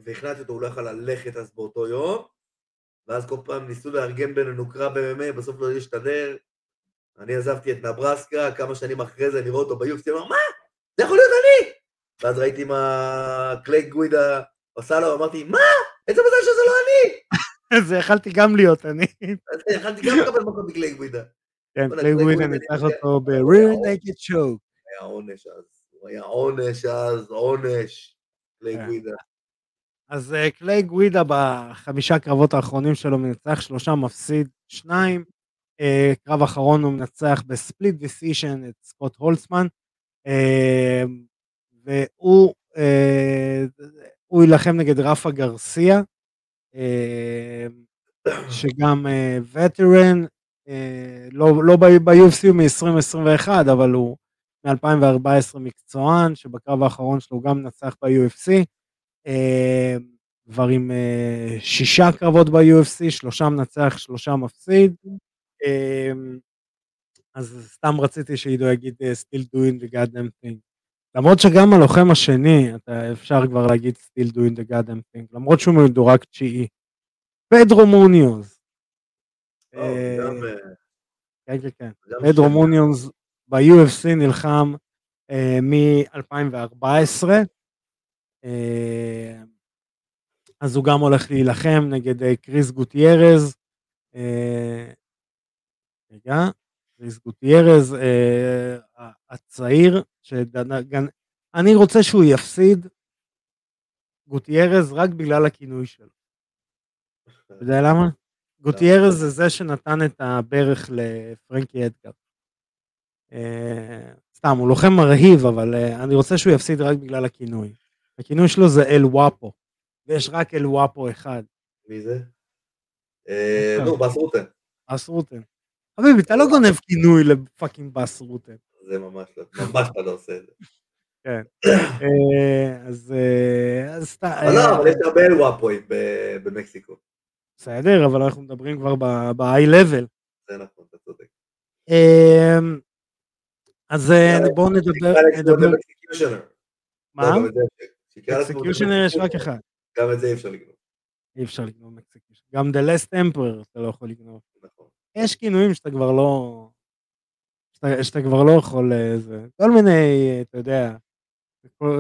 והכנעתי אותו, הוא לא יכל ללכת אז באותו יום, ואז כל פעם ניסו לארגן בינינו קרב ב-אם אם איי, בסוף לא ישתדר, אני עזבתי את נברסקה, כמה שנים אחרי זה לראות אותו ב-יו אף סי, אמר, מה? זה יכול להיות אני? ואז ראיתי מה קליי גוידה עושה לו, אמרתי, מה? איזה מזל שזה לא אני? זה יכלתי גם להיות אני. זה יכלתי גם לקבל מקום בקליי גוידה. כן, קליי גוידה נצח אותו ב-Rear Naked Show. היה עונש אז, היה עונש אז, עונש, קליי גוידה. אז קליי גוידה בחמישה קרבות האחרונים שלו מנצח שלושה, מפסיד שניים, קרב אחרון הוא מנצח בספליט דיסישן את סקוט הולצמן, והוא הוא ילחם נגד רפה גרסיה, שגם וטרן, לא ב-יו אף סי הוא מ-עשרים עשרים ואחת, אבל הוא מ-אלפיים וארבע עשרה מקצוען, שבקרב האחרון שלו גם מנצח ב-יו אף סי, כבר עם שישה קרבות ב-יו אף סי, שלושה מנצח, שלושה מפסיד, אז סתם רציתי שעידו יגיד still doing the goddamn thing, למרות שגם הלוחם השני, אתה אפשר כבר להגיד still doing the goddamn thing, למרות שהוא מדורג תשיעי, פדרו מוניוז, כן כן כן, פדרו מוניוז ב-יו אף סי נלחם מ-אלפיים וארבע עשרה, אז הוא גם הולך להילחם נגד קריס גוטיירז, רגע, קריס גוטיירז הצעיר, אני רוצה שהוא יפסיד גוטיירז רק בגלל הכינוי שלו. אתה יודע למה? גוטיירז זה זה שנתן את הברך לפרנקי אדגר. סתם, הוא לוחם מרהיב, אבל אני רוצה שהוא יפסיד רק בגלל הכינוי. הכינוי שלו זה אל וואפו, ויש רק אל וואפו אחד. מי זה? נו, באס רוטן. באס רוטן. חביבי, אתה לא גונב כינוי לפאקינג באס רוטן. זה ממש לא, ממש אתה לא עושה את זה. כן. אז... אבל לא, אבל יש הרבה אל וואפוים במקסיקו. בסדר, אבל אנחנו מדברים כבר ב-high level. זה נכון, אתה צודק. אז בואו נדבר... מה? אקסקיושנר יש רק אחד. גם את זה אי אפשר לגנוב. אי אפשר לגנוב מקסקיושנר. גם The Last Emperor אתה לא יכול לגנוב. נכון. יש כינויים שאתה כבר לא... שאתה, שאתה כבר לא יכול... זה, כל מיני, אתה יודע, כל,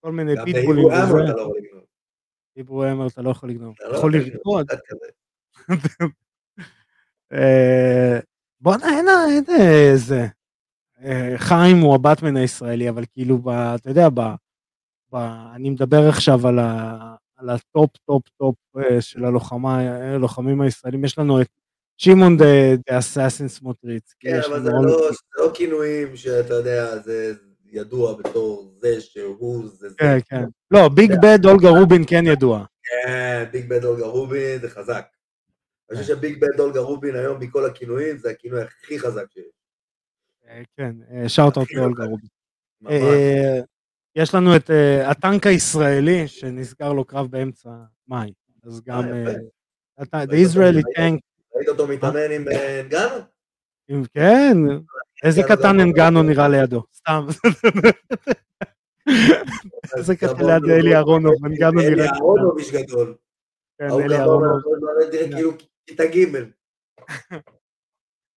כל מיני פיטבולים. גם היברו אמר אתה לא יכול לגנוב. היברו אמר אתה לא יכול לגנוב. אתה לא יכול לרקוד. בוא נהנה, הנה זה. חיים הוא הבטמן הישראלי, אבל כאילו, ב, אתה יודע, ב... אני מדבר עכשיו על, ה, על הטופ, טופ, טופ של הלוחמה, הלוחמים הישראלים, יש לנו את שמעון דה אסאסין סמוטריץ. כן, אבל זה לא, לא כינויים שאתה יודע, זה ידוע בתור זה שהוא, זה זה. כן, כן. לא, ביג בד אולגה רובין כן ידוע. כן, ביג בד אולגה רובין זה חזק. אני חושב שביג בד אולגה רובין היום בכל הכינויים, זה הכינוי הכי חזק שלי. כן, שאוט אאוט לאולגה רובין. ממש. יש לנו את uh, הטנק הישראלי, שנסגר לו קרב באמצע מאי, אז גם... The Israeli Tank... ראית אותו מתאמן עם אנגנו? כן, איזה קטן אנגנו נראה לידו, סתם. איזה קטן ליד אלי ארונוב, אנגנו נראה... אלי ארונוב איש גדול. כן, אלי ארונוב. תראה כאילו כיתה ג'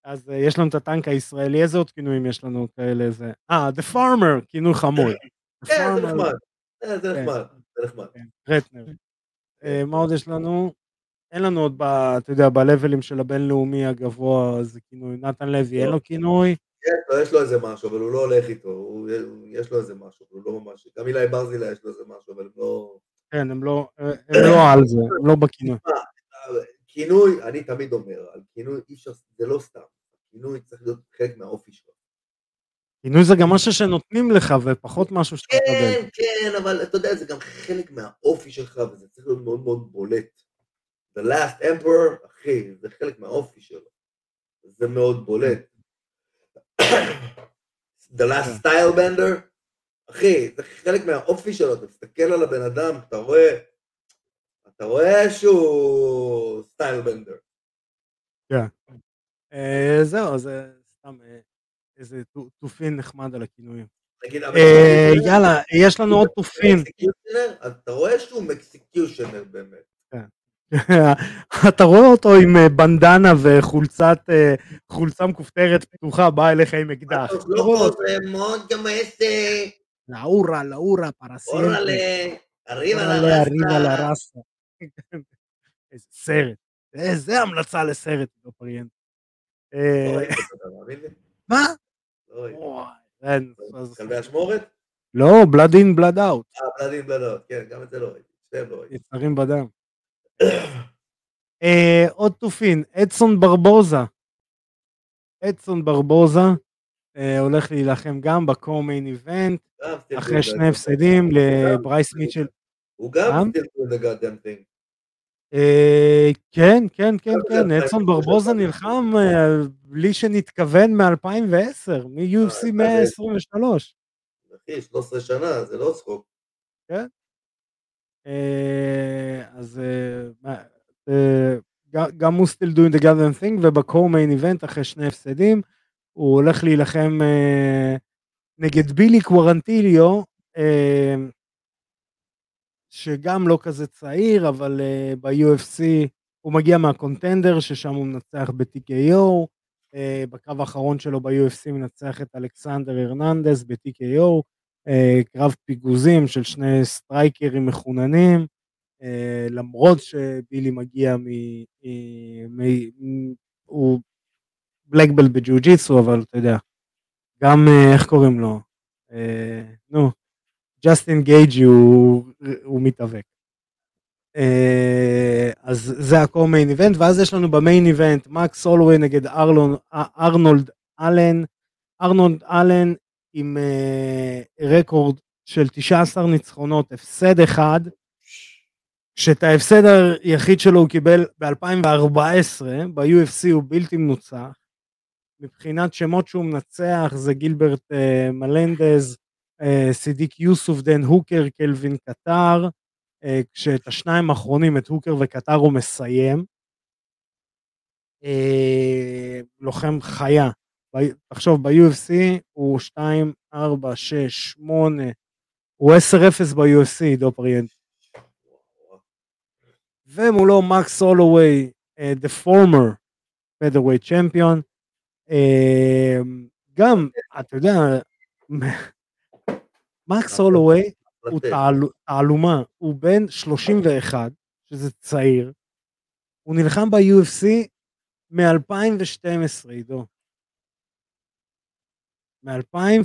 אז יש לנו את הטנק הישראלי, איזה עוד כינויים יש לנו כאלה? אה, The Farmer, כינוי חמוד. כן, זה נחמד, זה נחמד, זה נחמד. רטנר. מה עוד יש לנו? אין לנו עוד, אתה יודע, בלבלים של הבינלאומי הגבוה, זה כינוי, נתן לוי, אין לו כינוי? יש לו איזה משהו, אבל הוא לא הולך איתו, יש לו איזה משהו, הוא לא ממש, גם אילי ברזילה יש לו איזה משהו, אבל הם לא... כן, הם לא על זה, הם לא בכינוי. כינוי, אני תמיד אומר, על כינוי זה לא סתם, כינוי צריך להיות חלק מהאופי שלו. כינוי זה גם משהו שנותנים לך, ופחות משהו שאתה יודע. כן, כן, אבל אתה יודע, זה גם חלק מהאופי שלך, וזה צריך להיות מאוד מאוד בולט. The last emperor, אחי, זה חלק מהאופי שלו. זה מאוד בולט. The last style bender, אחי, זה חלק מהאופי שלו, אתה מסתכל על הבן אדם, אתה רואה, אתה רואה שהוא סטייל בנדר. כן. זהו, זה סתם איזה תופין נחמד על הכינויים. יאללה, יש לנו עוד תופין. אתה רואה שהוא מקסיקיושנר באמת. אתה רואה אותו עם בנדנה וחולצה מכופתרת פתוחה, באה אליך עם אקדח. לא רואה, מאוד גם איזה... לאורה, לאורה, פרסים. אורה ל... אריבה לרסה. אריבה לרסה. איזה סרט, איזה המלצה לסרט, עידו פריינטה. מה? כלבי השמורת? לא, בלאד אין בלאד אאוט. בלאד אין בלאד אאוט, כן, גם את זה לא ראיתי. יצרים בדם. עוד תופין, אדסון ברבוזה. אדסון ברבוזה הולך להילחם גם בקומיין איבנט, אחרי שני הפסדים לברייס מיטשל. הוא גם תלכו לגדם תינג. כן, כן, כן, כן, אדסון ברבוזה נלחם בלי שנתכוון מ-אלפיים ועשר, מ-יו אף סי מאה עשרים ושלוש. אחי, שלוש עשרה שנה, זה לא צחוק. כן. אז גם הוא still doing the goddamn thing, ובקומיין איבנט אחרי שני הפסדים, הוא הולך להילחם נגד בילי קוורנטיליו, שגם לא כזה צעיר, אבל ב-יו אף סי הוא מגיע מהקונטנדר, ששם הוא מנצח ב-טי קיי או, בקרב האחרון שלו ב-יו אף סי מנצח את אלכסנדר הרננדס ב-טי קיי או, קרב פיגוזים של שני סטרייקרים מחוננים, למרות שבילי מגיע מ... הוא... בלקבל בג'ו-ג'יצו, אבל אתה יודע, גם איך קוראים לו, נו, ג'סטין גייג'י הוא מתאבק. אז זה הכל מיין איבנט, ואז יש לנו במיין איבנט, מקס הולווי נגד ארנולד אלן, ארנולד אלן עם רקורד של תשע עשרה ניצחונות, הפסד אחד, שאת ההפסד היחיד שלו הוא קיבל ב-אלפיים וארבע עשרה, ב-יו אף סי הוא בלתי מנוצח, מבחינת שמות שהוא מנצח, זה גילברט uh, מלנדז, uh, סידיק יוסוף דן הוקר, קלווין קטר, uh, כשאת השניים האחרונים, את הוקר וקטר הוא מסיים, uh, לוחם חיה, ב- תחשוב ב-יו אף סי הוא שתיים ארבע שש שמונה, הוא עשר אפס ב-יו אף סי, עידו פריינטה, ומולו מקס הולווי, uh, the former featherweight champion, גם, אתה יודע, מקס הולווי הוא תעלומה, הוא בן שלושים ואחת, שזה צעיר, הוא נלחם ב-יו אף סי מ-אלפיים ושתים עשרה, עידו. מ-אלפיים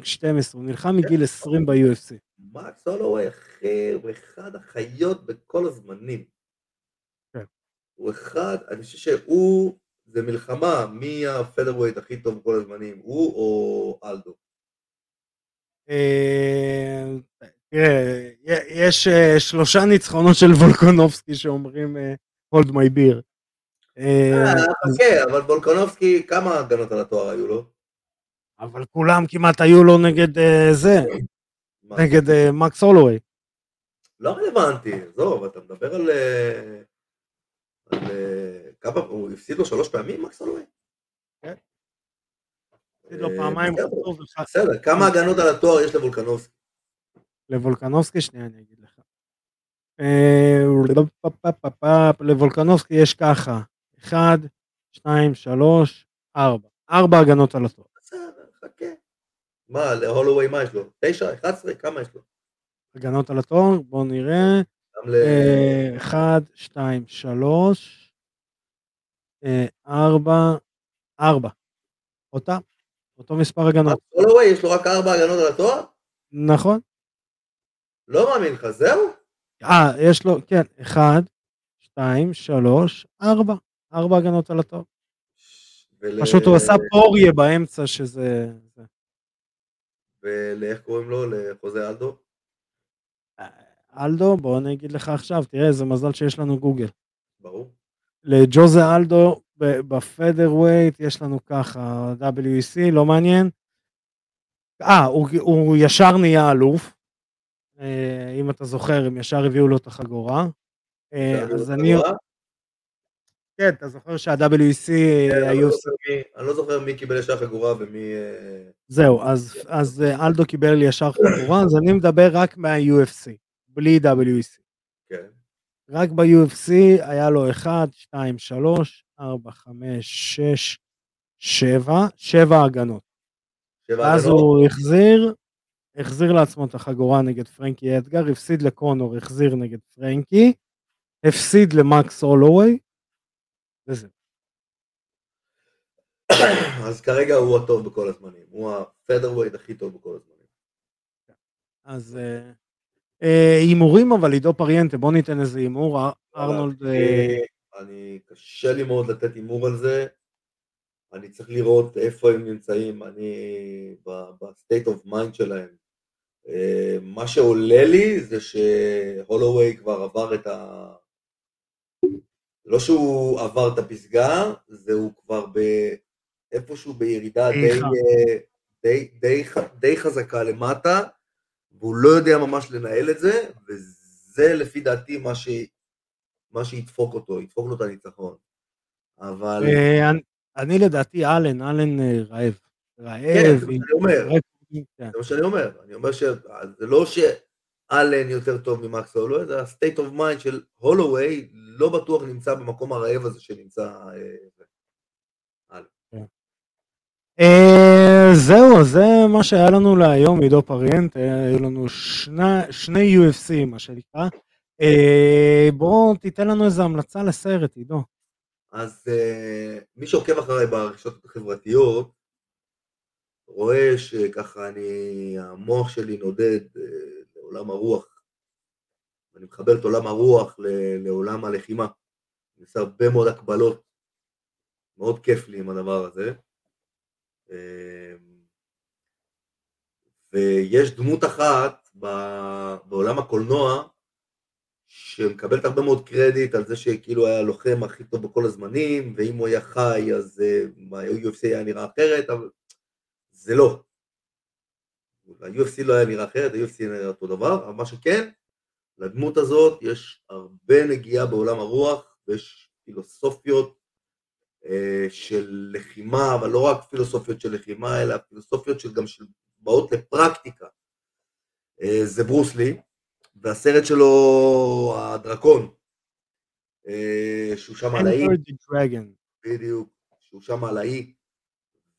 ושתים עשרה, הוא נלחם מגיל עשרים ב-יו אף סי. מקס הולווי אחר, הוא אחד החיות בכל הזמנים. הוא אחד, אני חושב שהוא... זה מלחמה, מי הפדרווייט הכי טוב כל הזמנים, הוא או אלדו? תראה, יש שלושה ניצחונות של וולקונובסקי שאומרים hold my beer. אוקיי, אבל וולקונובסקי, כמה הגנות על התואר היו לו? אבל כולם כמעט היו לו נגד זה, נגד מקס הולווי. לא רלוונטי, זו, אתה מדבר על... כמה, הוא הפסיד לו שלוש פעמים, מקס הולווי? כן. הפסיד לו פעמיים. בסדר, כמה הגנות על התואר יש לבולקנובסקי? לבולקנובסקי, שנייה, אני אגיד לך. לבולקנובסקי יש ככה, אחד, שתיים, שלוש, ארבע. ארבע הגנות על התואר. בסדר, חכה. מה, להולווי מה יש לו? תשע, אחת עשרה, כמה יש לו? הגנות על התואר, בואו נראה. אחד, שתיים, שלוש, ארבע, ארבע. אותה, אותו מספר הגנות. הולווי יש לו רק ארבע הגנות על התואר? נכון. לא מאמין לך, זהו? אה, יש לו, כן, אחד, שתיים, שלוש, ארבע. ארבע הגנות על התואר. ול... פשוט הוא עשה פוריה באמצע שזה... ולאיך קוראים לו? לחוזה אלדו? אלדו, בוא נגיד לך עכשיו, תראה איזה מזל שיש לנו גוגל. ברור. לג'וזה אלדו בפדרווייט יש לנו ככה, דאבליו אי סי, לא מעניין. אה, הוא, הוא ישר נהיה אלוף. אם אתה זוכר, הם ישר הביאו לו את החגורה. אז אני... כן, אתה זוכר שה-דאבליו אי סי היו... אני לא זוכר מי קיבל ישר חגורה ומי... זהו, אז אלדו קיבל ישר חגורה, אז אני מדבר רק מה-יו אף סי, בלי דאבליו אי סי. כן. רק ב-יו אף סי היה לו אחד, שתיים, שלוש, ארבע, חמש, שש, שבע, שבע הגנות. אז הוא החזיר, החזיר לעצמו את החגורה נגד פרנקי אדגר, הפסיד לקונור, החזיר נגד פרנקי, הפסיד למקס הולווי, וזהו. אז כרגע הוא הטוב בכל הזמנים, הוא הפדרווייט הכי טוב בכל הזמנים. אז הימורים, אבל עידו פריינטה, בוא ניתן איזה הימור, ארנולד... אני קשה לי מאוד לתת הימור על זה, אני צריך לראות איפה הם נמצאים, אני בסטייט אוף מיינד שלהם. מה שעולה לי זה שהולווי כבר עבר את ה... לא שהוא עבר את הפסגה, זה הוא כבר באיפשהו בירידה די, די, די, די חזקה למטה, והוא לא יודע ממש לנהל את זה, וזה לפי דעתי מה, ש... מה שידפוק אותו, ידפוק לו את הניצחון. אבל... אני, אני לדעתי אלן, אלן רעב. רעב. כן, זה מה שאני אומר. זה מה שאני אומר. אני אומר שזה לא ש... אלן יותר טוב ממקס הולווי, זה ה-state of mind של הולווי, לא בטוח נמצא במקום הרעב הזה שנמצא אלן. זהו, זה מה שהיה לנו להיום, עידו פריינטה, היו לנו שני יו אף סי, מה שנקרא. בואו תיתן לנו איזו המלצה לסרט, עידו. אז מי שעוקב אחריי ברכישות החברתיות, רואה שככה אני, המוח שלי נודד, עולם הרוח, ואני מחבר את עולם הרוח לעולם הלחימה, אני עושה הרבה מאוד הקבלות, מאוד כיף לי עם הדבר הזה, ויש דמות אחת בעולם הקולנוע, שמקבלת הרבה מאוד קרדיט על זה שכאילו היה לוחם הכי טוב בכל הזמנים, ואם הוא היה חי אז ה-יו אף סי היה נראה אחרת, אבל זה לא. ה-יו אף סי לא היה נראה אחרת, ה-יו אף סי נראה אותו דבר, אבל מה שכן, לדמות הזאת יש הרבה נגיעה בעולם הרוח, ויש פילוסופיות אה, של לחימה, אבל לא רק פילוסופיות של לחימה, אלא פילוסופיות של גם של באות לפרקטיקה. אה, זה ברוס לי, והסרט שלו, הדרקון, אה, שהוא שם על האי. Enter the Dragon. בדיוק, שהוא שם על האי.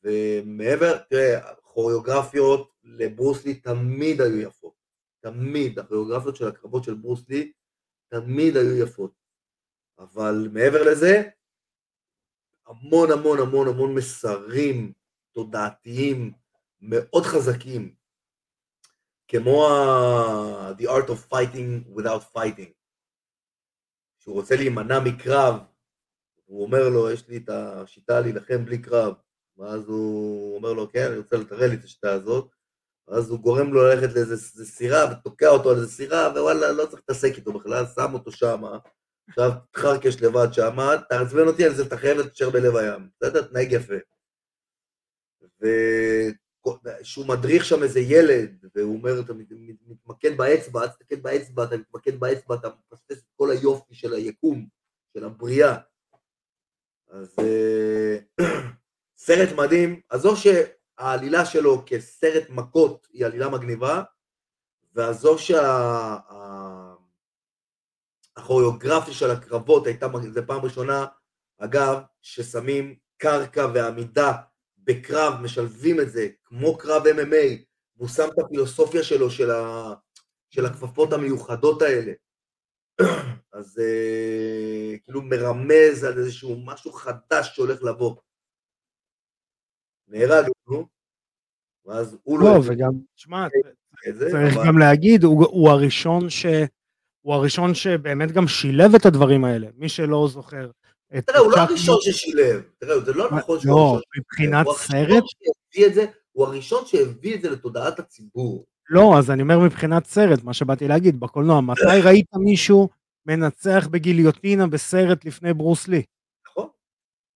ומעבר, תראה, הכוריאוגרפיות לברוס לי תמיד היו יפות, תמיד, הכוריאוגרפיות של הקרבות של ברוס לי תמיד היו יפות, אבל מעבר לזה, המון המון המון המון מסרים תודעתיים מאוד חזקים, כמו The Art of Fighting Without Fighting, שהוא רוצה להימנע מקרב, הוא אומר לו, יש לי את השיטה להילחם בלי קרב, ואז הוא אומר לו, כן, אני רוצה לתראה לי את השיטה הזאת, ואז הוא גורם לו ללכת לאיזה סירה, ותוקע אותו על איזה סירה, ווואלה, לא צריך להתעסק איתו בכלל, שם אותו שם, עכשיו תחרקש לבד שם, תעצבן אותי על זה, תחייב לתשר בלב הים, זה תנאי יפה. ושהוא מדריך שם איזה ילד, והוא אומר, אתה מתמקד באצבע, אתה מתמקד באצבע, אתה מתמקד באצבע, אתה מפספס את כל היופי של היקום, של הבריאה. אז... סרט מדהים, עזוב שהעלילה שלו כסרט מכות היא עלילה מגניבה, ועזוב שהכוריאוגרפיה של הקרבות הייתה, זה פעם ראשונה, אגב, ששמים קרקע ועמידה בקרב, משלבים את זה, כמו קרב אם אם איי, והוא שם את הפילוסופיה שלו, של, ה... של הכפפות המיוחדות האלה, אז אה, כאילו מרמז על איזשהו משהו חדש שהולך לבוא. נהרג, נו? ואז הוא לא... לא, וגם, תשמע, צריך גם להגיד, הוא הראשון ש... הוא הראשון שבאמת גם שילב את הדברים האלה, מי שלא זוכר. תראה, הוא לא הראשון ששילב, תראה, זה לא נכון שהוא הראשון. לא, מבחינת סרט. הוא הראשון שהביא את זה לתודעת הציבור. לא, אז אני אומר מבחינת סרט, מה שבאתי להגיד, בקולנוע, מתי ראית מישהו מנצח בגיליוטינה בסרט לפני ברוס לי? נכון.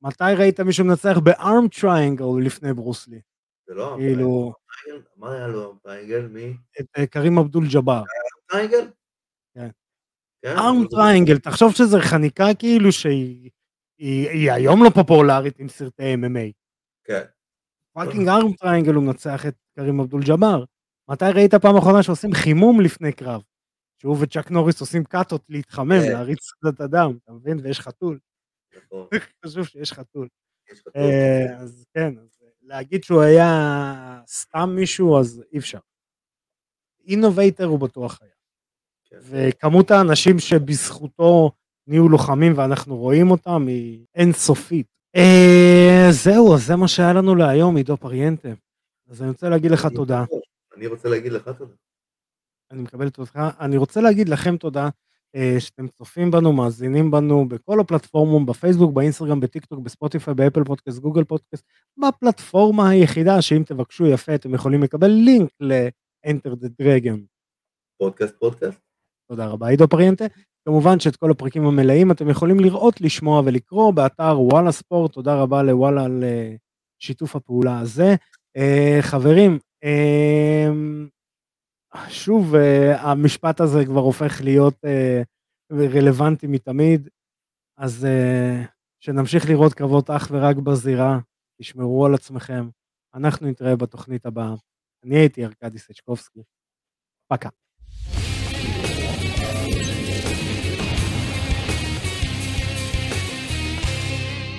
מתי ראית מישהו מנצח בארם טריינגל לפני ברוס לי? זה לא ארם טריינגל, מה היה לו ארם טריינגל? מי? את קרים אבדול ג'באר. ארם טריינגל? ארם טריינגל, תחשוב שזה חניקה כאילו שהיא היום לא פופולרית עם סרטי אם אם איי. כן. פאקינג ארם טריינגל הוא מנצח את קרים אבדול ג'באר. מתי ראית פעם האחרונה שעושים חימום לפני קרב? שהוא וצ'ק נוריס עושים קאטות להתחמם, להריץ את הדם, אתה מבין? ויש חתול. חשוב שיש חתול. אז כן, להגיד שהוא היה סתם מישהו, אז אי אפשר. אינובייטר הוא בטוח היה. וכמות האנשים שבזכותו נהיו לוחמים ואנחנו רואים אותם היא אינסופית. זהו, אז זה מה שהיה לנו להיום, עידו פריינטה. אז אני רוצה להגיד לך תודה. אני רוצה להגיד לך תודה. אני מקבל תודתך. אני רוצה להגיד לכם תודה שאתם צופים בנו, מאזינים בנו בכל הפלטפורמות, בפייסבוק, באינסטגרם, בטיקטוק, בספוטיפיי, באפל פודקאסט, גוגל פודקאסט, בפלטפורמה היחידה שאם תבקשו יפה אתם יכולים לקבל לינק ל-Enter the Dragon. פודקאסט, פודקאסט. תודה רבה, עידו פריינטה. כמובן שאת כל הפרקים המלאים אתם יכולים לראות, לשמוע ולקרוא באתר וואלה ספורט. תודה רבה לוואלה על שיתוף הפעולה הזה. חברים, שוב, המשפט הזה כבר הופך להיות רלוונטי מתמיד, אז שנמשיך לראות קרבות אך ורק בזירה, תשמרו על עצמכם, אנחנו נתראה בתוכנית הבאה. אני הייתי ארקדי סצ'קובסקי, פקה.